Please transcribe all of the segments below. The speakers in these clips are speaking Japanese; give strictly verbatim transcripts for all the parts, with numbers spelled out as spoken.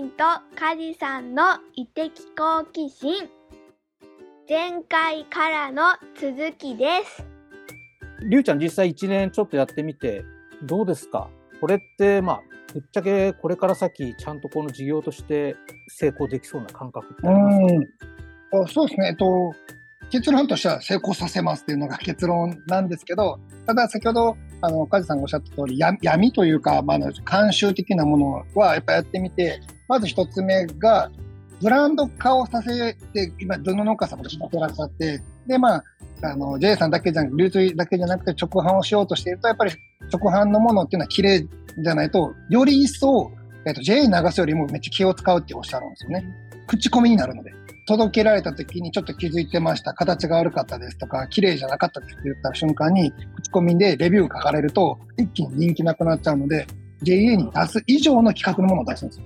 リンとカジさんの異的好奇心、前回からの続きです。りゅうちゃん、実際いちねんちょっとやってみてどうですか？これってまあぶっちゃけこれから先ちゃんとこの事業として成功できそうな感覚ってありますか？うん、そうですね、えっと、結論としては成功させますっていうのが結論なんですけど、ただ先ほどあの梶さんがおっしゃった通り、や闇というか、まあ、慣習的なものはやっぱやってみて、まず一つ目がブランド化をさせて、今どの農家さんもやってらっしゃって、で、まあ、あの ジェイ さんだけじゃなく流通だけじゃなくて直販をしようとしていると、やっぱり直販のものっていうのは綺麗じゃないと、より一層、えっと、ジェイ に流すよりもめっちゃ気を使うっておっしゃるんですよね。口コミになるので、届けられた時にちょっと気づいてました、形が悪かったですとか綺麗じゃなかったですって言った瞬間に口コミでレビュー書かれると一気に人気なくなっちゃうので、 ジェイエー に出す以上の企画のものを出すんですよ、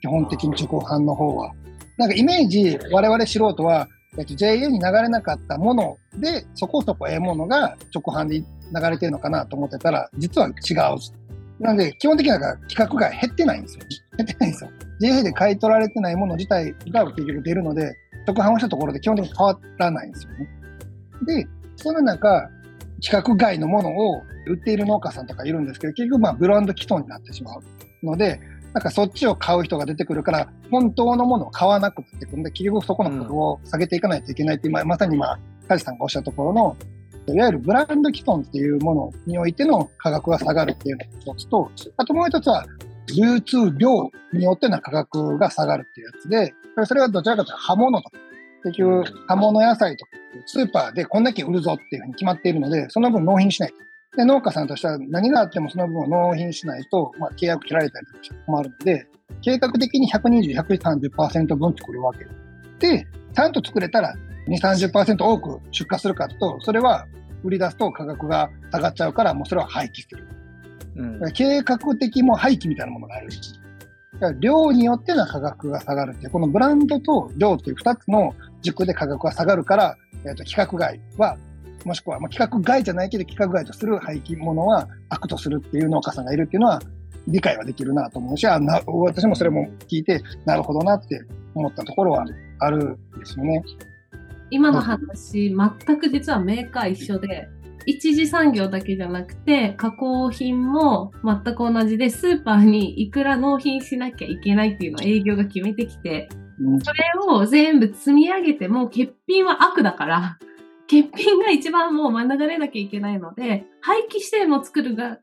基本的に直販の方は。なんかイメージ、我々素人は、えっと、ジェイエー に流れなかったものでそこそこええものが直販で流れてるのかなと思ってたら、実は違う。なので基本的には企画が減ってないんですよ減ってないんですよ。ジェイエー で買い取られてないもの自体が結局出るので、直販をしたところで基本的に変わらないんですよね。で、その中、規格外のものを売っている農家さんとかいるんですけど、結局まあブランド基調になってしまうので、なんかそっちを買う人が出てくるから、本当のものを買わなくなってくるので、結局そこの価格を下げていかないといけないって、うん、まさに今、梶さんがおっしゃったところの、いわゆるブランド基調っていうものにおいての価格が下がるっていうのが一つと、あともう一つは、流通量によっての価格が下がるっていうやつで、それはどちらかというと刃物とか、結局刃物野菜とかスーパーでこんだけ売るぞっていうふうに決まっているので、その分納品しないで、農家さんとしては何があってもその分を納品しないと、まあ、契約切られたりとかして困るので、計画的に ひゃくにじゅう、ひゃくさんじゅっパーセント 分作るわけで、ちゃんと作れたら にじゅう、さんじゅっパーセント 多く出荷するかと、それは売り出すと価格が下がっちゃうから、もうそれは廃棄する。うん、計画的も廃棄みたいなものがある。量によっての価格が下がるっていう、このブランドと量というふたつの軸で価格が下がるから、えー、と規格外は、もしくは、まあ、規格外じゃないけど規格外とする廃棄物は悪とするっていう農家さんがいるっていうのは理解はできるなと思うし、あな私もそれも聞いてなるほどなって思ったところはあるんですよね。今の話、うん、全く実はメーカー一緒で、一次産業だけじゃなくて加工品も全く同じで、スーパーにいくら納品しなきゃいけないっていうのを営業が決めてきて、それを全部積み上げても欠品は悪だから、欠品が一番もう免れなきゃいけないので、廃棄しても作るが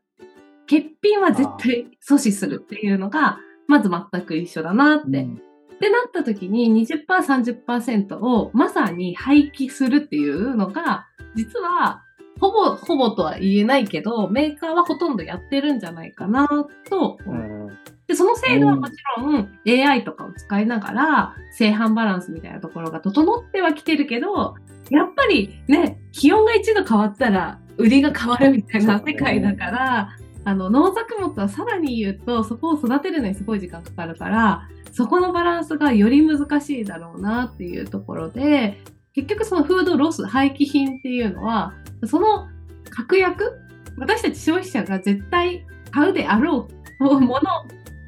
欠品は絶対阻止するっていうのがまず全く一緒だなって、うん、ってなった時に にじゅっパーセント、さんじゅっパーセント をまさに廃棄するっていうのが、実はほぼほぼとは言えないけど、メーカーはほとんどやってるんじゃないかなと、うん、でその制度はもちろん エーアイ とかを使いながら正反バランスみたいなところが整ってはきてるけど、やっぱりね、気温がいちど変わったら売りが変わるみたいな世界だから、うん、あの農作物はさらに言うとそこを育てるのにすごい時間かかるから、そこのバランスがより難しいだろうなっていうところで、結局そのフードロス、廃棄品っていうのはその確約、私たち消費者が絶対買うであろうも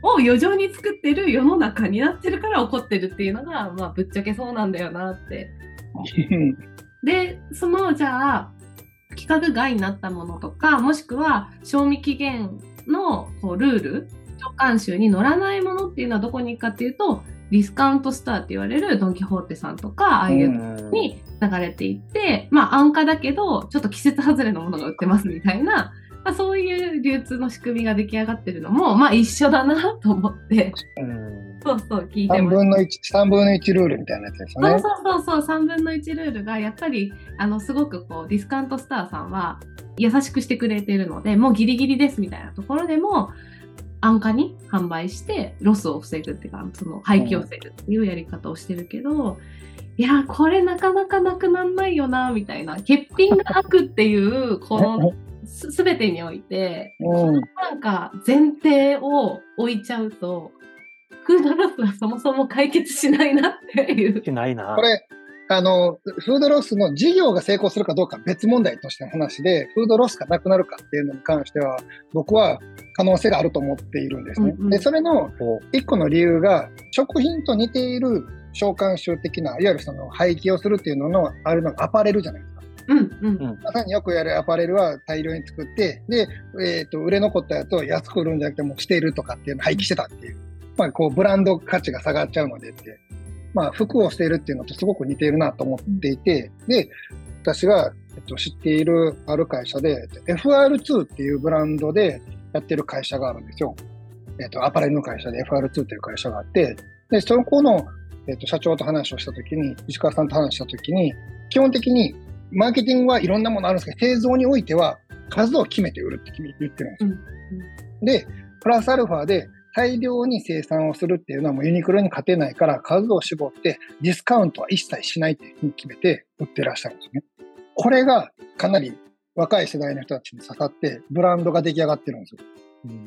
のを余剰に作ってる世の中になってるから起こってるっていうのが、まあ、ぶっちゃけそうなんだよなってで、そのじゃあ規格外になったものとか、もしくは賞味期限のこうルール、慣習に乗らないものっていうのはどこに行くかっていうと、ディスカウントストアって言われるドン・キホーテさんとか、ああいうとこに流れていって、まあ安価だけどちょっと季節外れのものが売ってますみたいな、まあ、そういう流通の仕組みが出来上がってるのもまあ一緒だなと思って、うん、そうそう聞いてます。さんぶんのいちルールみたいなやつですよね。そうそうそうそう、さんぶんのいちルールがやっぱりあのすごくこうディスカウントストアさんは優しくしてくれているので、もうギリギリですみたいなところでも安価に販売してロスを防ぐっていうか、その廃棄を防ぐっていうやり方をしてるけど、いやーこれなかなかなくなんないよなみたいな、欠品が悪っていうこの全てにおいてなんか前提を置いちゃうと、フードロスはそもそも解決しないなっていう。しないな。これあのフードロスの事業が成功するかどうか別問題としての話で、フードロスがなくなるかっていうのに関しては僕は可能性があると思っているんですね、うんうん、でそれのいっこの理由が、食品と似ている消化臭的ないわゆるその廃棄をするっていうののあるのがアパレルじゃないですか、うんうんうん、まさによくやるアパレルは大量に作ってで、えー、と売れ残ったやつを安く売るんじゃなくてもう捨てるとかっていうのを廃棄してたっていう、まあ、こうブランド価値が下がっちゃうのでって、まあ、服を捨てるっていうのとすごく似ているなと思っていて、で私が、えっと、知っているある会社で エフアールツー っていうブランドでやってる会社があるんですよ、えっと、アパレルの会社で エフアールツー という会社があって、でそこの、えっと、社長と話をしたときに、石川さんと話したときに、基本的にマーケティングはいろんなものあるんですけど、製造においては数を決めて売るって言ってるんですよ、うん、でプラスアルファで大量に生産をするっていうのはもうユニクロに勝てないから、数を絞ってディスカウントは一切しないっていうふうに決めて売ってらっしゃるんですね。これがかなり若い世代の人たちに刺さってブランドが出来上がってるんですよ。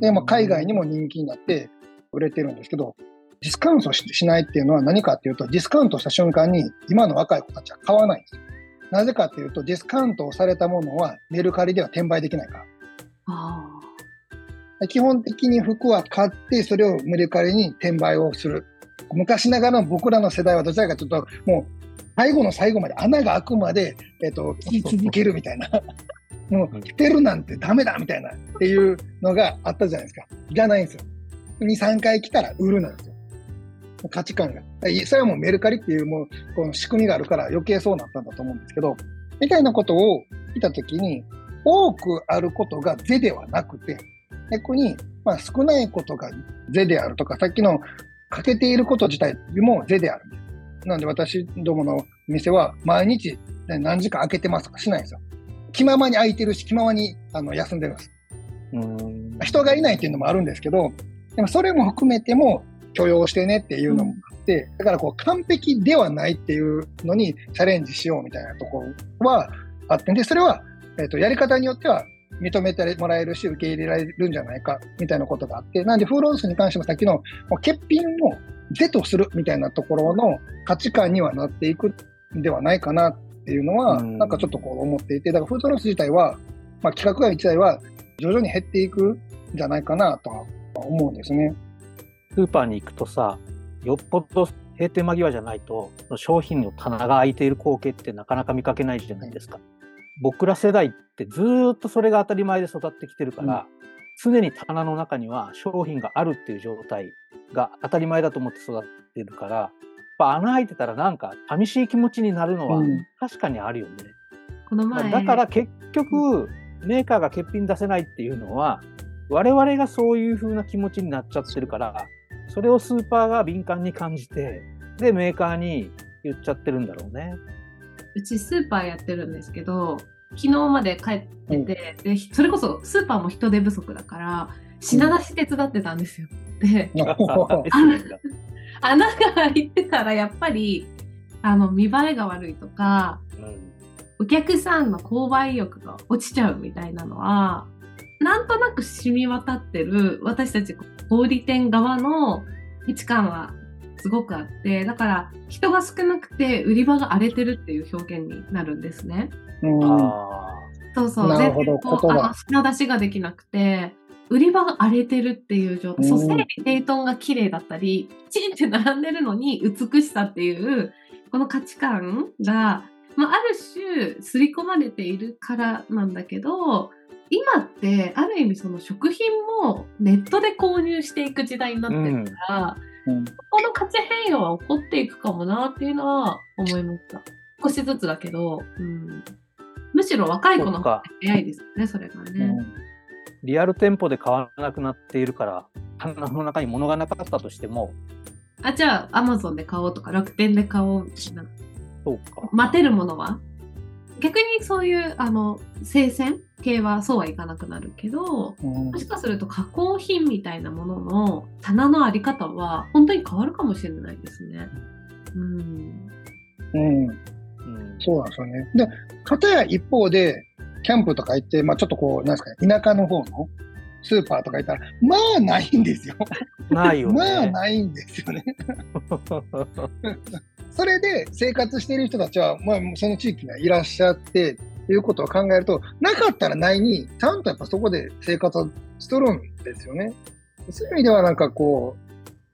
で、まあ、海外にも人気になって売れてるんですけど、ディスカウントしないっていうのは何かっていうと、ディスカウントした瞬間に今の若い子たちは買わないんですよ。なぜかっていうと、ディスカウントをされたものはメルカリでは転売できないから。ああ。基本的に服は買ってそれをメルカリに転売をする。昔ながらの僕らの世代はどちらかというと、もう最後の最後まで穴が開くまで、えっと、着続けるみたいなもう着てるなんてダメだみたいなっていうのがあったじゃないですか。いらないんですよ。 に,さん 回着たら売るなんですよ、価値観が。それはもうメルカリっていうもうこの仕組みがあるから余計そうなったんだと思うんですけど、みたいなことを見たときに、多くあることが是ではなくて、逆に、まあ、少ないことが是であるとか、さっきの欠けていること自体も是である。なので私どもの店は毎日何時間空けてますとかしないんですよ。気ままに空いてるし、気ままにあの休んでるんです。うーん、人がいないっていうのもあるんですけど、でもそれも含めても許容してねっていうのもあって、うん、だからこう完璧ではないっていうのにチャレンジしようみたいなところはあって、でそれは、えーと、やり方によっては認めてもらえるし受け入れられるんじゃないかみたいなことがあって、なんでフードロスに関してもさっきの欠品を是とするみたいなところの価値観にはなっていくんではないかなっていうのは、なんかちょっとこう思っていて、だからフードロス自体は、まあ、規格外自体は徐々に減っていくんじゃないかなとは思うんですね。スーパーに行くとさ、よっぽど閉店間際じゃないと商品の棚が空いている光景ってなかなか見かけないじゃないですか、はい。僕ら世代ってずっとそれが当たり前で育ってきてるから、うん、常に棚の中には商品があるっていう状態が当たり前だと思って育ってるから、やっぱ穴開いてたらなんか寂しい気持ちになるのは確かにあるよね、うん、この前、まあ、だから結局メーカーが欠品出せないっていうのは我々がそういう風な気持ちになっちゃってるから、それをスーパーが敏感に感じて、でメーカーに言っちゃってるんだろうね。うちスーパーやってるんですけど、昨日まで帰ってて、うん、でそれこそスーパーも人手不足だから品出し手伝ってたんですよ。で穴が開いてたらやっぱりあの見栄えが悪いとか、うん、お客さんの購買意欲が落ちちゃうみたいなのはなんとなく染み渡ってる私たち小売店側の位置感はすごくあって、だから人が少なくて売り場が荒れてるっていう表現になるんですね。うん、そうそう、なるほど。全然品出しができなくて売り場が荒れてるっていう状態、うん、そう、整理整頓が綺麗だったりきちんって並んでるのに美しさっていうこの価値観が、まあ、ある種刷り込まれているからなんだけど、今ってある意味その食品もネットで購入していく時代になってるから、うんうん、ここの価値変容は起こっていくかもなっていうのは思いました。少しずつだけど、うん、むしろ若い子の方が早いですよね、それがね、うん。リアル店舗で買わなくなっているから、棚の中に物がなかったとしても、あ、じゃあ Amazon で買おうとか楽天で買おうみたいな。そうか。待てるものは、逆にそういうあの生鮮系はそうはいかなくなるけど、うん、もしかすると加工品みたいなものの棚のあり方は本当に変わるかもしれないですね。うん。うん。そうなんですよね。で、片や一方でキャンプとか行って、まあ、ちょっとこうなんですかね、田舎の方のスーパーとか行ったらまあないんですよ。ないよね。まあないんですよね。それで生活している人たちは、まあ、その地域にはいらっしゃってということを考えると、なかったらないにちゃんとやっぱそこで生活をしとるんですよね。そういう意味ではなんかこ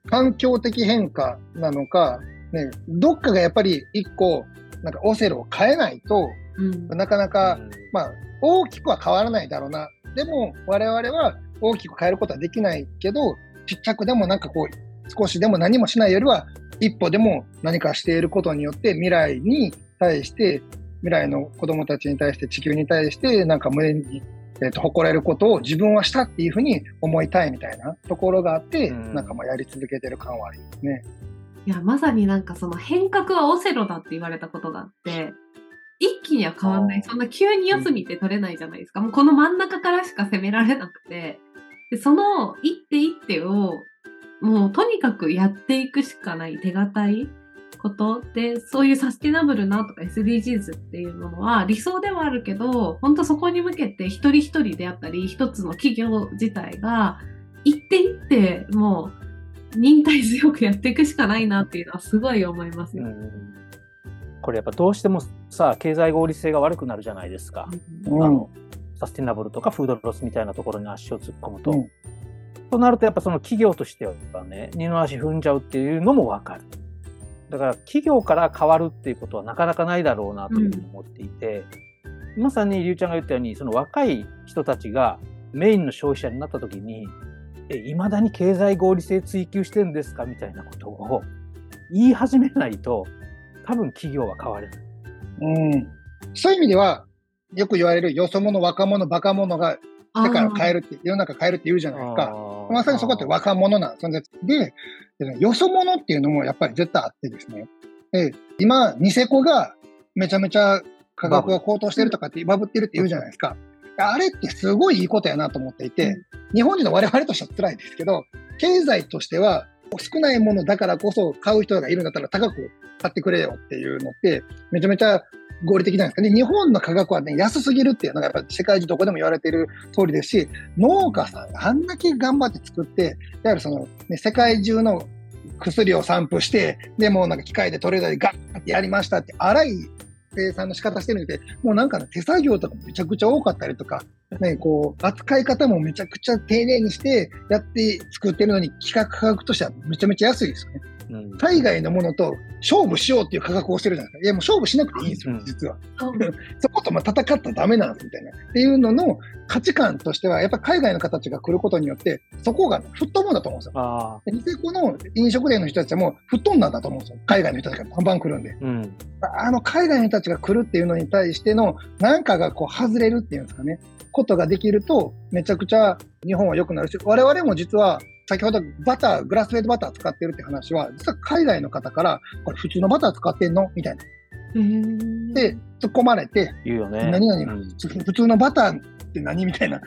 う環境的変化なのか、ね、どっかがやっぱり一個なんかオセロを変えないと、うん、なかなか、うん、まあ大きくは変わらないだろうな。でも我々は大きく変えることはできないけど、ちっちゃくでもなんかこう少しでも何もしないよりは一歩でも何かしていることによって未来に対して未来の子どもたちに対して地球に対してなんか胸に、えー、と誇れることを自分はしたっていうふうに思いたいみたいなところがあって、うん、なんかまあやり続けてる感はありますね。いやまさになんかその変革はオセロだって言われたことがあって、一気には変わんない、そんな急に四隅って取れないじゃないですか、うん、もうこの真ん中からしか攻められなくて、でその一手一手をもうとにかくやっていくしかない、手堅いことで、そういうサスティナブルなとか エスディージーズ っていうものは理想ではあるけど、本当そこに向けて一人一人であったり一つの企業自体が一手一手もう忍耐強くやっていくしかないなっていうのはすごい思いますよ、ね、これやっぱどうしてもさ経済合理性が悪くなるじゃないですか、うん、あのサスティナブルとかフードロスみたいなところに足を突っ込むと、うん、となるとやっぱその企業としてはね二の足踏んじゃうっていうのも分かる。だから企業から変わるっていうことはなかなかないだろうなというふうに思っていて、うん、まさにりゅうちゃんが言ったようにその若い人たちがメインの消費者になった時にいまだに経済合理性追求してるんですかみたいなことを言い始めないと多分企業は変われない、うん、そういう意味ではよく言われるよそ者若者バカ者が世界を変えるって世の中変えるって言うじゃないですか。まさにそこって若者な存在で、よそ者っていうのもやっぱり絶対あってですね。で今ニセコがめちゃめちゃ価格が高騰してるとかってバブってるって言うじゃないですか。あれってすごいいいことやなと思っていて、日本人の我々としては辛いですけど、経済としては少ないものだからこそ買う人がいるんだったら高く買ってくれよっていうのってめちゃめちゃ合理的なんですかね。日本の価格は、ね、安すぎるっていうのがやっぱり世界中どこでも言われている通りですし、農家さんがあんだけ頑張って作っていわゆるその、ね、世界中の薬を散布してでもなんか機械で取れないでガッってやりましたって荒い生産の仕方してるんで、もうなんか、ね、手作業とかめちゃくちゃ多かったりとか、ね、こう扱い方もめちゃくちゃ丁寧にしてやって作ってるのに規格価格としてはめちゃめちゃ安いですよね。海外のものと勝負しようっていう価格をしてるじゃないですか。いやもう勝負しなくていいんですよ、うん、実はそことまあ戦ったらダメなんですみたいなっていうのの価値観としてはやっぱり海外の方たちが来ることによってそこが吹っ飛ぶんだと思うんですよ。あでニセコの飲食店の人たちも吹っ飛んだんだと思うんですよ。海外の人たちがバンバン来るんで、うん、あの海外の人たちが来るっていうのに対してのなんかがこう外れるっていうんですかね、ことができるとめちゃくちゃ日本は良くなるし、我々も実は先ほどバターグラスフェードバター使ってるって話は実は海外の方からこれ普通のバター使ってんのみたいなで突っ込まれて言うよね、何々、うん、普通のバターって何みたいな、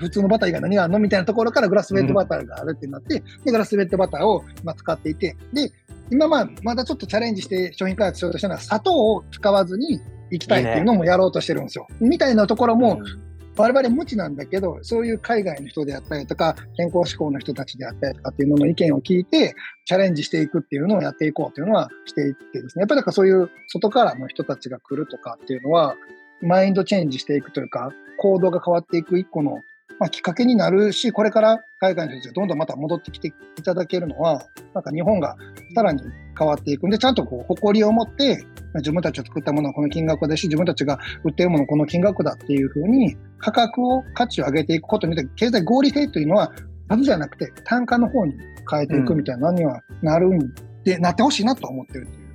普通のバター以外何があるのみたいなところからグラスフェードバターがあるってなって、うん、でグラスフェードバターを今使っていて、で今まあまだちょっとチャレンジして商品開発しようとしたのは砂糖を使わずにいきたいっていうのもやろうとしてるんですよ、いいね、みたいなところも、うん我々無知なんだけど、そういう海外の人であったりとか健康志向の人たちであったりとかっていうのの意見を聞いてチャレンジしていくっていうのをやっていこうというのはしていってですね、やっぱりだからそういう外からの人たちが来るとかっていうのはマインドチェンジしていくというか行動が変わっていく一個の、まあ、きっかけになるし、これから海外の人たちがどんどんまた戻ってきていただけるのはなんか日本がさらに変わっていくんで、ちゃんとこう誇りを持って自分たちが作ったものはこの金額だし自分たちが売ってるものはこの金額だっていうふうに価格を価値を上げていくことによって経済合理性というのは数じゃなくて単価の方に変えていくみたいなのにはなるんで、うん、なってほしいなと思ってるっていう、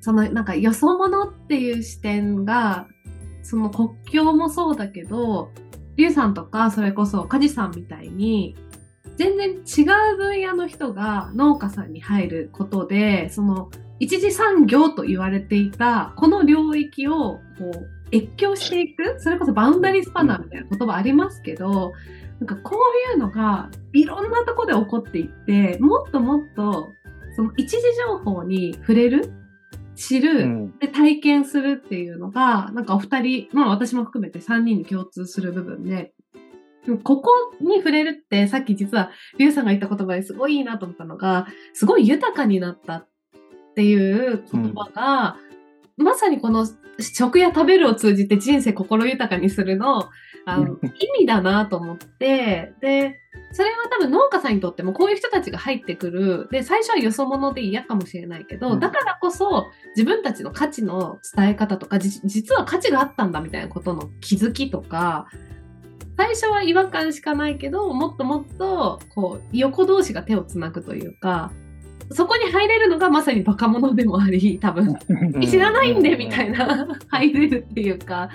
そのなんかよそ者っていう視点がその国境もそうだけどリュウさんとかそれこそ梶さんみたいに全然違う分野の人が農家さんに入ることでその一次産業と言われていたこの領域をこう越境していく、それこそバウンダリースパナーみたいな言葉ありますけど、なんかこういうのがいろんなとこで起こっていってもっともっとその一次情報に触れる知るで体験するっていうのがなんかお二人、まあ、私も含めてさんにんに共通する部分で、ここに触れるってさっき実はリュウさんが言った言葉ですごいいいなと思ったのがすごい豊かになったっていう言葉が、うん、まさにこの食や食べるを通じて人生心豊かにするの、あの意味だなと思ってでそれは多分農家さんにとってもこういう人たちが入ってくるで最初はよそ者で嫌かもしれないけど、うん、だからこそ自分たちの価値の伝え方とかじ実は価値があったんだみたいなことの気づきとか最初は違和感しかないけどもっともっとこう横同士が手をつなぐというかそこに入れるのがまさにバカ者でもあり多分知らないんでみたいな入れるっていうか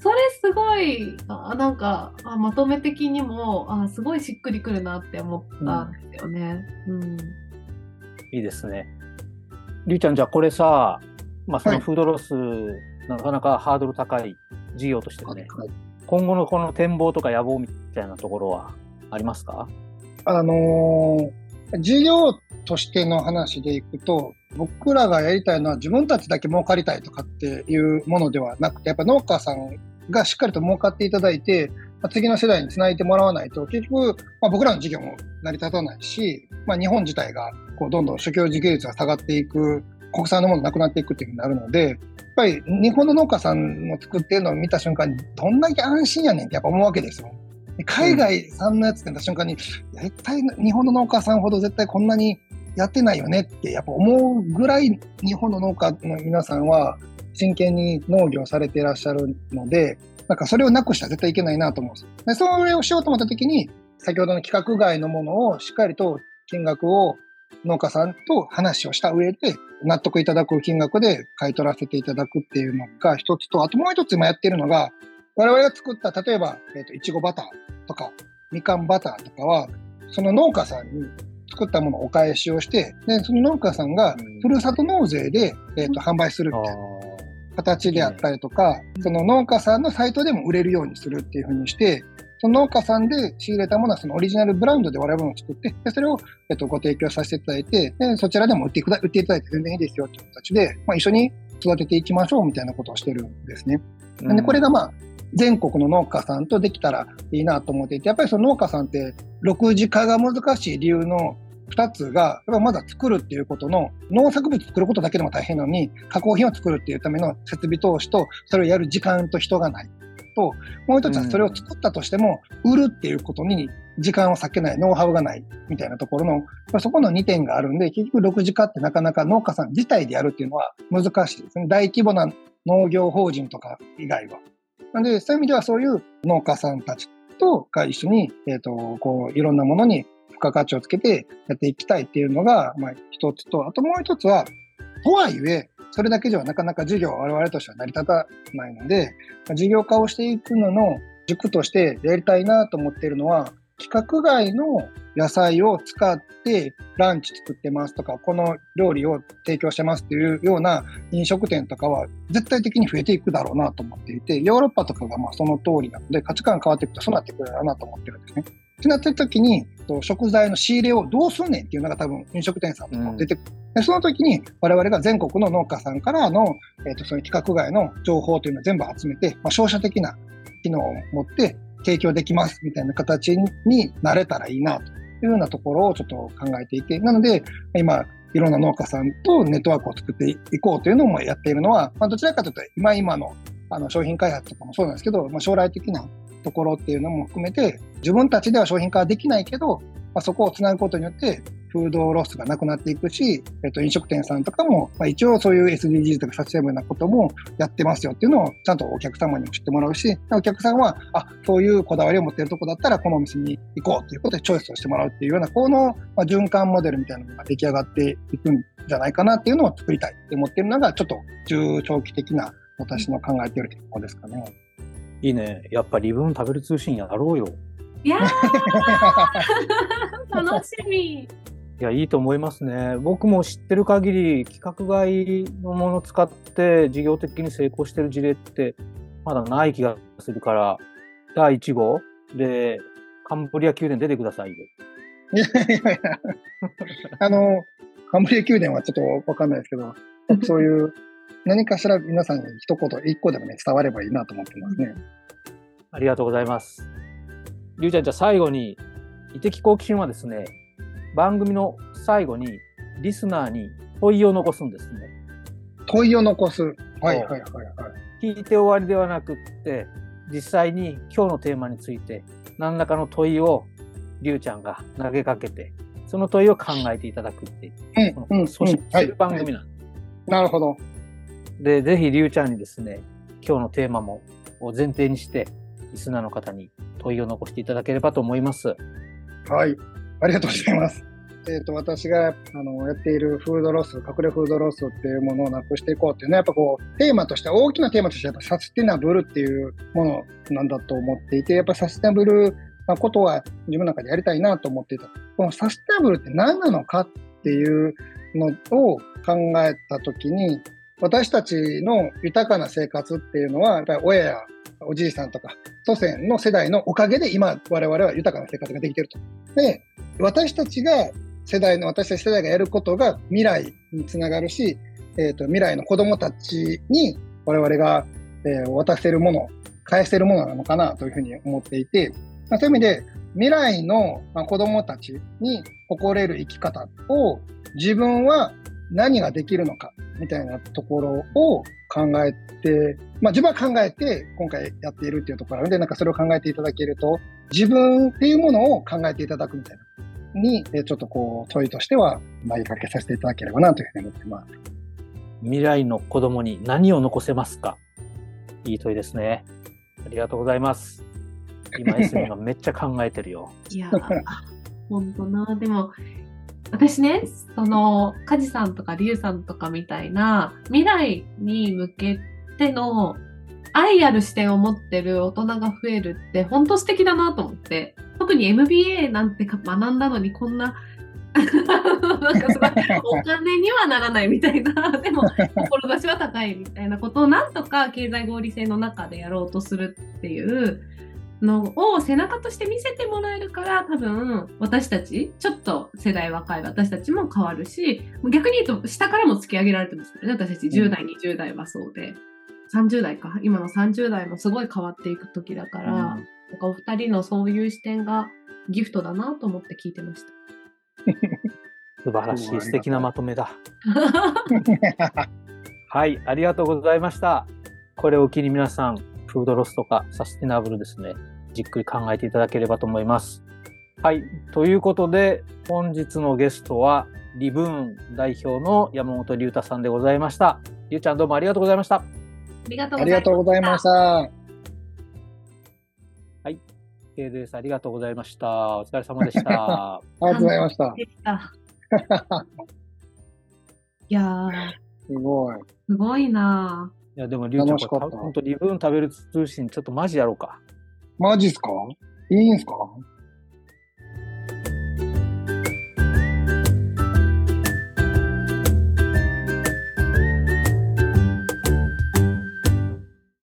それすごいあなんかあまとめ的にもあすごいしっくりくるなって思ったんですよね、うんうん、いいですねりゅうちゃんじゃあこれさ、まあ、そのフードロス、はい、なかなかハードル高い事業としてね、はい、今後のこの展望とか野望みたいなところはありますか？あのー、事業としての話でいくと僕らがやりたいのは自分たちだけ儲かりたいとかっていうものではなくてやっぱ農家さんがしっかりと儲かっていただいて次の世代につないでもらわないと結局、まあ、僕らの事業も成り立たないし、まあ、日本自体がこうどんどん食料自給率が下がっていく国産のものなくなっていくっていう風になるのでやっぱり日本の農家さんの作っているのを見た瞬間にどんだけ安心やねんってやっぱ思うわけですよ。海外産のやつって言った瞬間に絶対日本の農家さんほど絶対こんなにやってないよねってやっぱ思うぐらい日本の農家の皆さんは真剣に農業されていらっしゃるのでなんかそれをなくしたら絶対いけないなと思うんです。でそれをしようと思った時に先ほどの規格外のものをしっかりと金額を農家さんと話をした上で納得いただく金額で買い取らせていただくっていうのが一つとあともう一つ今やってるのが我々が作った例えば、えーと、いちごバターとかみかんバターとかはその農家さんに作ったものをお返しをしてでその農家さんがふるさと納税で、えーと、販売するみたいな形であったりとかその農家さんのサイトでも売れるようにするっていう風にしてその農家さんで仕入れたものはそのオリジナルブランドで我々も作ってでそれを、えーと、ご提供させていただいてでそちらでも売っていただいて全然いいですよという形で、まあ、一緒に育てていきましょうみたいなことをしてるんですね。でこれがまあ全国の農家さんとできたらいいなと思っていてやっぱりその農家さんってろく次化が難しい理由のふたつがやっぱまずは作るっていうことの農作物作ることだけでも大変なのに加工品を作るっていうための設備投資とそれをやる時間と人がないともう一つはそれを作ったとしても売るっていうことに時間を割けないノウハウがないみたいなところのそこのにてんがあるんで結局ろく次化ってなかなか農家さん自体でやるっていうのは難しいですね。大規模な農業法人とか以外はなのでそういう意味ではそういう農家さんたちとが一緒に、えー、とこういろんなものに付加価値をつけてやっていきたいっていうのが、まあ、一つとあともう一つはとはいえそれだけではなかなか事業は我々としては成り立たないので事業化をしていくのの軸としてやりたいなと思っているのは規格外の野菜を使ってランチ作ってますとかこの料理を提供してますっていうような飲食店とかは絶対的に増えていくだろうなと思っていてヨーロッパとかがまあその通りなので価値観変わっていくとそうなってくるだろうなと思ってるんですね。ってなってる時に食材の仕入れをどうすんねんっていうのが多分飲食店さんとかも出てくる、うん、でその時に我々が全国の農家さんからの、えーと、その規格外の情報というのを全部集めて、まあ、商社的な機能を持って提供できますみたいな形になれたらいいなというようなところをちょっと考えていてなので今いろんな農家さんとネットワークを作っていこうというのもやっているのは、まあ、どちらかというと今今 の, あの商品開発とかもそうなんですけど、まあ、将来的なところっていうのも含めて自分たちでは商品化はできないけど、まあ、そこをつなぐことによってフードロスがなくなっていくし、えっと、飲食店さんとかも、まあ、一応そういう エスディージーズ とかサステナブルなこともやってますよっていうのをちゃんとお客様にも知ってもらうしお客さんはあそういうこだわりを持っているとこだったらこのお店に行こうということでチョイスをしてもらうっていうようなこの、まあ、循環モデルみたいなのが出来上がっていくんじゃないかなっていうのを作りたいって思っているのがちょっと中長期的な私の考えているところですかね。いいねやっぱりリブン食べる通信やろうよ。いや楽しみ。いやいいと思いますね。僕も知ってる限り規格外のものを使って事業的に成功してる事例ってまだない気がするからだいいち号でカンブリア宮殿出てくださいよ。いやいやいやあのカンブリア宮殿はちょっと分かんないですけどそういう何かしら皆さんに一言一個でもね伝わればいいなと思ってますね。ありがとうございます。りゅうちゃんじゃあ最後に異的好奇心はですね番組の最後にリスナーに問いを残すんですね。問いを残す。はいはいはいはい。聞いて終わりではなくって、実際に今日のテーマについて何らかの問いをりゅうちゃんが投げかけて、その問いを考えていただくっていう、うんうん、そういう番組なんです、はい。なるほど。で、ぜひりゅうちゃんにですね、今日のテーマもを前提にしてリスナーの方に問いを残していただければと思います。はい、ありがとうございます。えーと、私があのやっているフードロス、隠れフードロスっていうものをなくしていこうっていうのは、やっぱこうテーマとして、大きなテーマとしてやっぱサステナブルっていうものなんだと思っていて、やっぱサステナブルなことは自分の中でやりたいなと思っていた。このサステナブルって何なのかっていうのを考えたときに、私たちの豊かな生活っていうのは、やっぱり親やおじいさんとか祖先の世代のおかげで今我々は豊かな生活ができていると。で、私たちが世代の私たち世代がやることが未来につながるし、えーと、未来の子どもたちに我々が、えー、渡せるもの、返せるものなのかなというふうに思っていて、まあ、そういう意味で未来の子どもたちに誇れる生き方を、自分は何ができるのかみたいなところを考えて、まあ、自分は考えて今回やっているっていうところなので、なんかそれを考えていただけると、自分っていうものを考えていただくみたいなに、ちょっとこう問いとしては投げかけさせていただければなというふうに思っています。未来の子供に何を残せますか。いい問いですね。ありがとうございます。今エスミがめっちゃ考えてるよ。いや、本当な。でも私ね、そのカジさんとかリュウさんとかみたいな未来に向けての愛ある視点を持ってる大人が増えるって本当素敵だなと思って、特に エムビーエー なんて学んだのにこんななんかすごいお金にはならないみたいな、でも志は高いみたいなことをなんとか経済合理性の中でやろうとするっていうのを背中として見せてもらえるから、多分私たちちょっと世代若い私たちも変わるし、逆に言うと下からも突き上げられてますよね。私たちじゅう代にじゅう代はそうで、さんじゅう代か、今のさんじゅう代もすごい変わっていく時だから、うん、なんかお二人のそういう視点がギフトだなと思って聞いてました。素晴らしい、素敵なまとめだ。はい、ありがとうございました。これを機に皆さんフードロスとかサステナブルですね、じっくり考えていただければと思います。はい、ということで本日のゲストはリブーン代表の山本龍太さんでございました。りゅうちゃん、どうもありがとうございました。ありがとうございました。はい、ケーディーエスありがとうございました。お疲れ様でした。ありがとうございました。いやー、すごい。すごいなー。いやでもりゅうちゃんこれ本当リブーン食べる通信ちょっとマジやろうか。マジっすか？いいんすか？